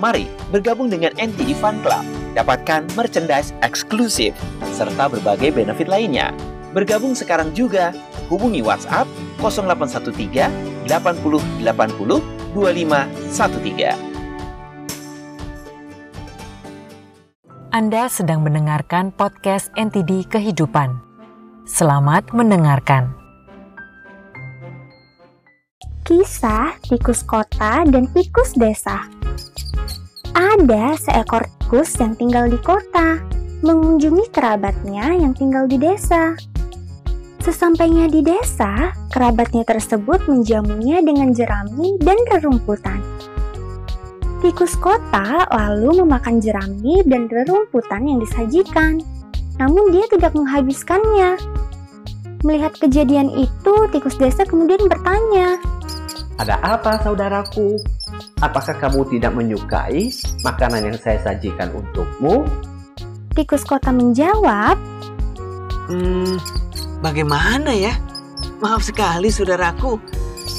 Mari bergabung dengan NTD Fun Club, dapatkan merchandise eksklusif, serta berbagai benefit lainnya. Bergabung sekarang juga, hubungi WhatsApp 0813 80 80 2513. Anda sedang mendengarkan podcast NTD Kehidupan. Selamat mendengarkan. Kisah tikus kota dan tikus desa. Ada seekor tikus yang tinggal di kota, mengunjungi kerabatnya yang tinggal di desa. Sesampainya di desa, kerabatnya tersebut menjamunya dengan jerami dan rerumputan. Tikus kota lalu memakan jerami dan rerumputan yang disajikan, namun dia tidak menghabiskannya. Melihat kejadian itu, tikus desa kemudian bertanya, "Ada apa, saudaraku? Apakah kamu tidak menyukai makanan yang saya sajikan untukmu?" Tikus kota menjawab, "Bagaimana ya? Maaf sekali, saudaraku.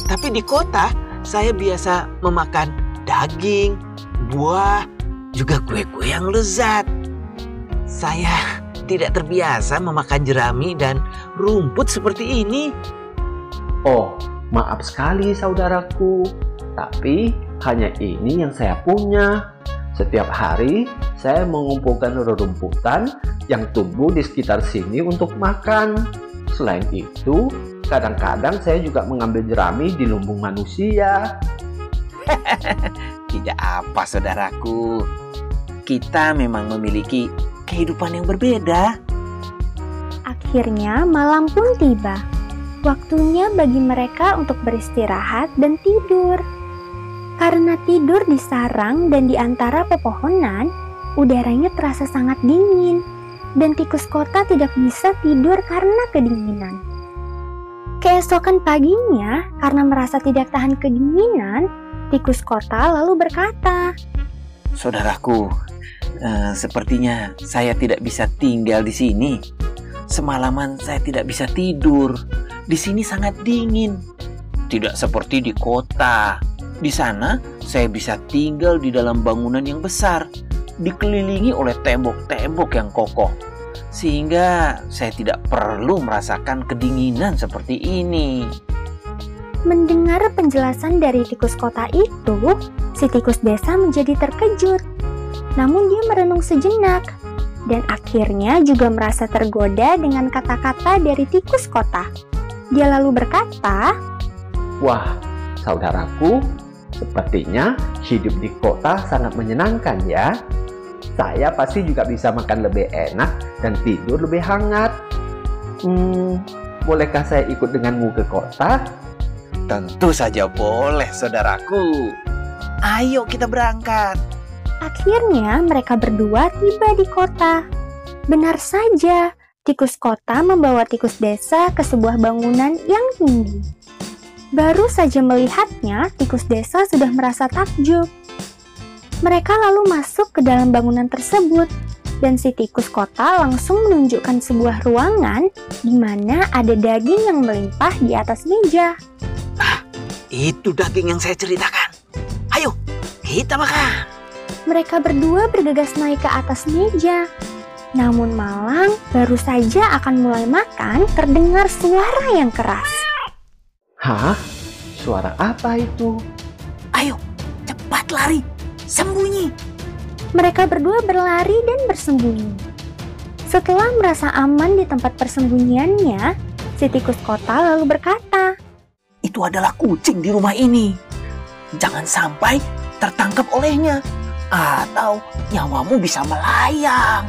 Tapi di kota, saya biasa memakan daging, buah, juga kue-kue yang lezat. Saya tidak terbiasa memakan jerami dan rumput seperti ini." "Oh, maaf sekali saudaraku, tapi hanya ini yang saya punya. Setiap hari saya mengumpulkan rerumputan yang tumbuh di sekitar sini untuk makan. Selain itu, kadang-kadang saya juga mengambil jerami di lumbung manusia." "Tidak apa saudaraku, kita memang memiliki kehidupan yang berbeda." Akhirnya malam pun tiba. Waktunya bagi mereka untuk beristirahat dan tidur. Karena tidur di sarang dan di antara pepohonan, udaranya terasa sangat dingin, dan tikus kota tidak bisa tidur karena kedinginan. Keesokan paginya, karena merasa tidak tahan kedinginan, tikus kota lalu berkata, "Saudaraku, sepertinya saya tidak bisa tinggal di sini. Semalaman saya tidak bisa tidur. Di sini sangat dingin. Tidak seperti di kota. Di sana saya bisa tinggal di dalam bangunan yang besar, dikelilingi oleh tembok-tembok yang kokoh, sehingga saya tidak perlu merasakan kedinginan seperti ini." Mendengar penjelasan dari tikus kota itu, si tikus desa menjadi terkejut. Namun dia merenung sejenak, dan akhirnya juga merasa tergoda dengan kata-kata dari tikus kota. Dia lalu berkata, "Wah, saudaraku, sepertinya hidup di kota sangat menyenangkan ya. Saya pasti juga bisa makan lebih enak dan tidur lebih hangat. Bolehkah saya ikut denganmu ke kota?" "Tentu saja boleh, saudaraku. Ayo kita berangkat." Akhirnya mereka berdua tiba di kota. Benar saja, tikus kota membawa tikus desa ke sebuah bangunan yang tinggi. Baru saja melihatnya, tikus desa sudah merasa takjub. Mereka lalu masuk ke dalam bangunan tersebut, dan si tikus kota langsung menunjukkan sebuah ruangan di mana ada daging yang melimpah di atas meja. "Ah, itu daging yang saya ceritakan. Ayo, kita makan." Mereka berdua bergegas naik ke atas meja. Namun malang, baru saja akan mulai makan, terdengar suara yang keras. "Hah? Suara apa itu?" "Ayo, cepat lari, sembunyi." Mereka berdua berlari dan bersembunyi. Setelah merasa aman di tempat persembunyiannya, si tikus kota lalu berkata, "Itu adalah kucing di rumah ini. Jangan sampai tertangkap olehnya, atau nyawamu bisa melayang."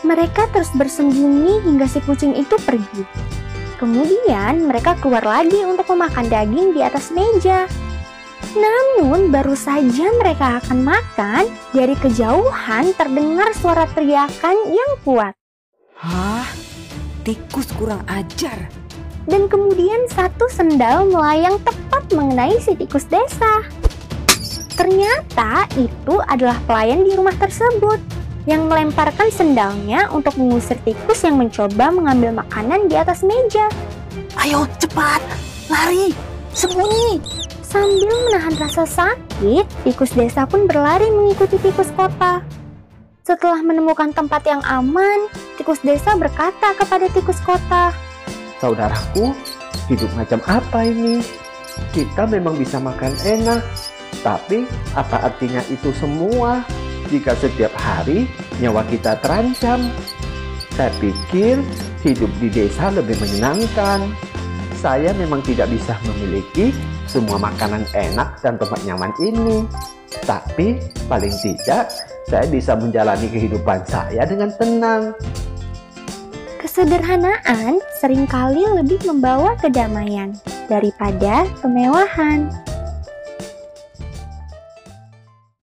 Mereka terus bersembunyi hingga si kucing itu pergi. Kemudian mereka keluar lagi untuk memakan daging di atas meja. Namun baru saja mereka akan makan, dari kejauhan terdengar suara teriakan yang kuat. "Hah? Tikus kurang ajar." Dan kemudian satu sendal melayang tepat mengenai si tikus desa. Ternyata itu adalah pelayan di rumah tersebut yang melemparkan sendalnya untuk mengusir tikus yang mencoba mengambil makanan di atas meja. "Ayo cepat, lari, sembunyi." Sambil menahan rasa sakit, tikus desa pun berlari mengikuti tikus kota. Setelah menemukan tempat yang aman, tikus desa berkata kepada tikus kota, "Saudaraku, hidup macam apa ini? Kita memang bisa makan enak, tapi apa artinya itu semua jika setiap hari nyawa kita terancam? Saya pikir hidup di desa lebih menyenangkan. Saya memang tidak bisa memiliki semua makanan enak dan tempat nyaman ini. Tapi paling tidak saya bisa menjalani kehidupan saya dengan tenang." Kesederhanaan seringkali lebih membawa kedamaian daripada kemewahan.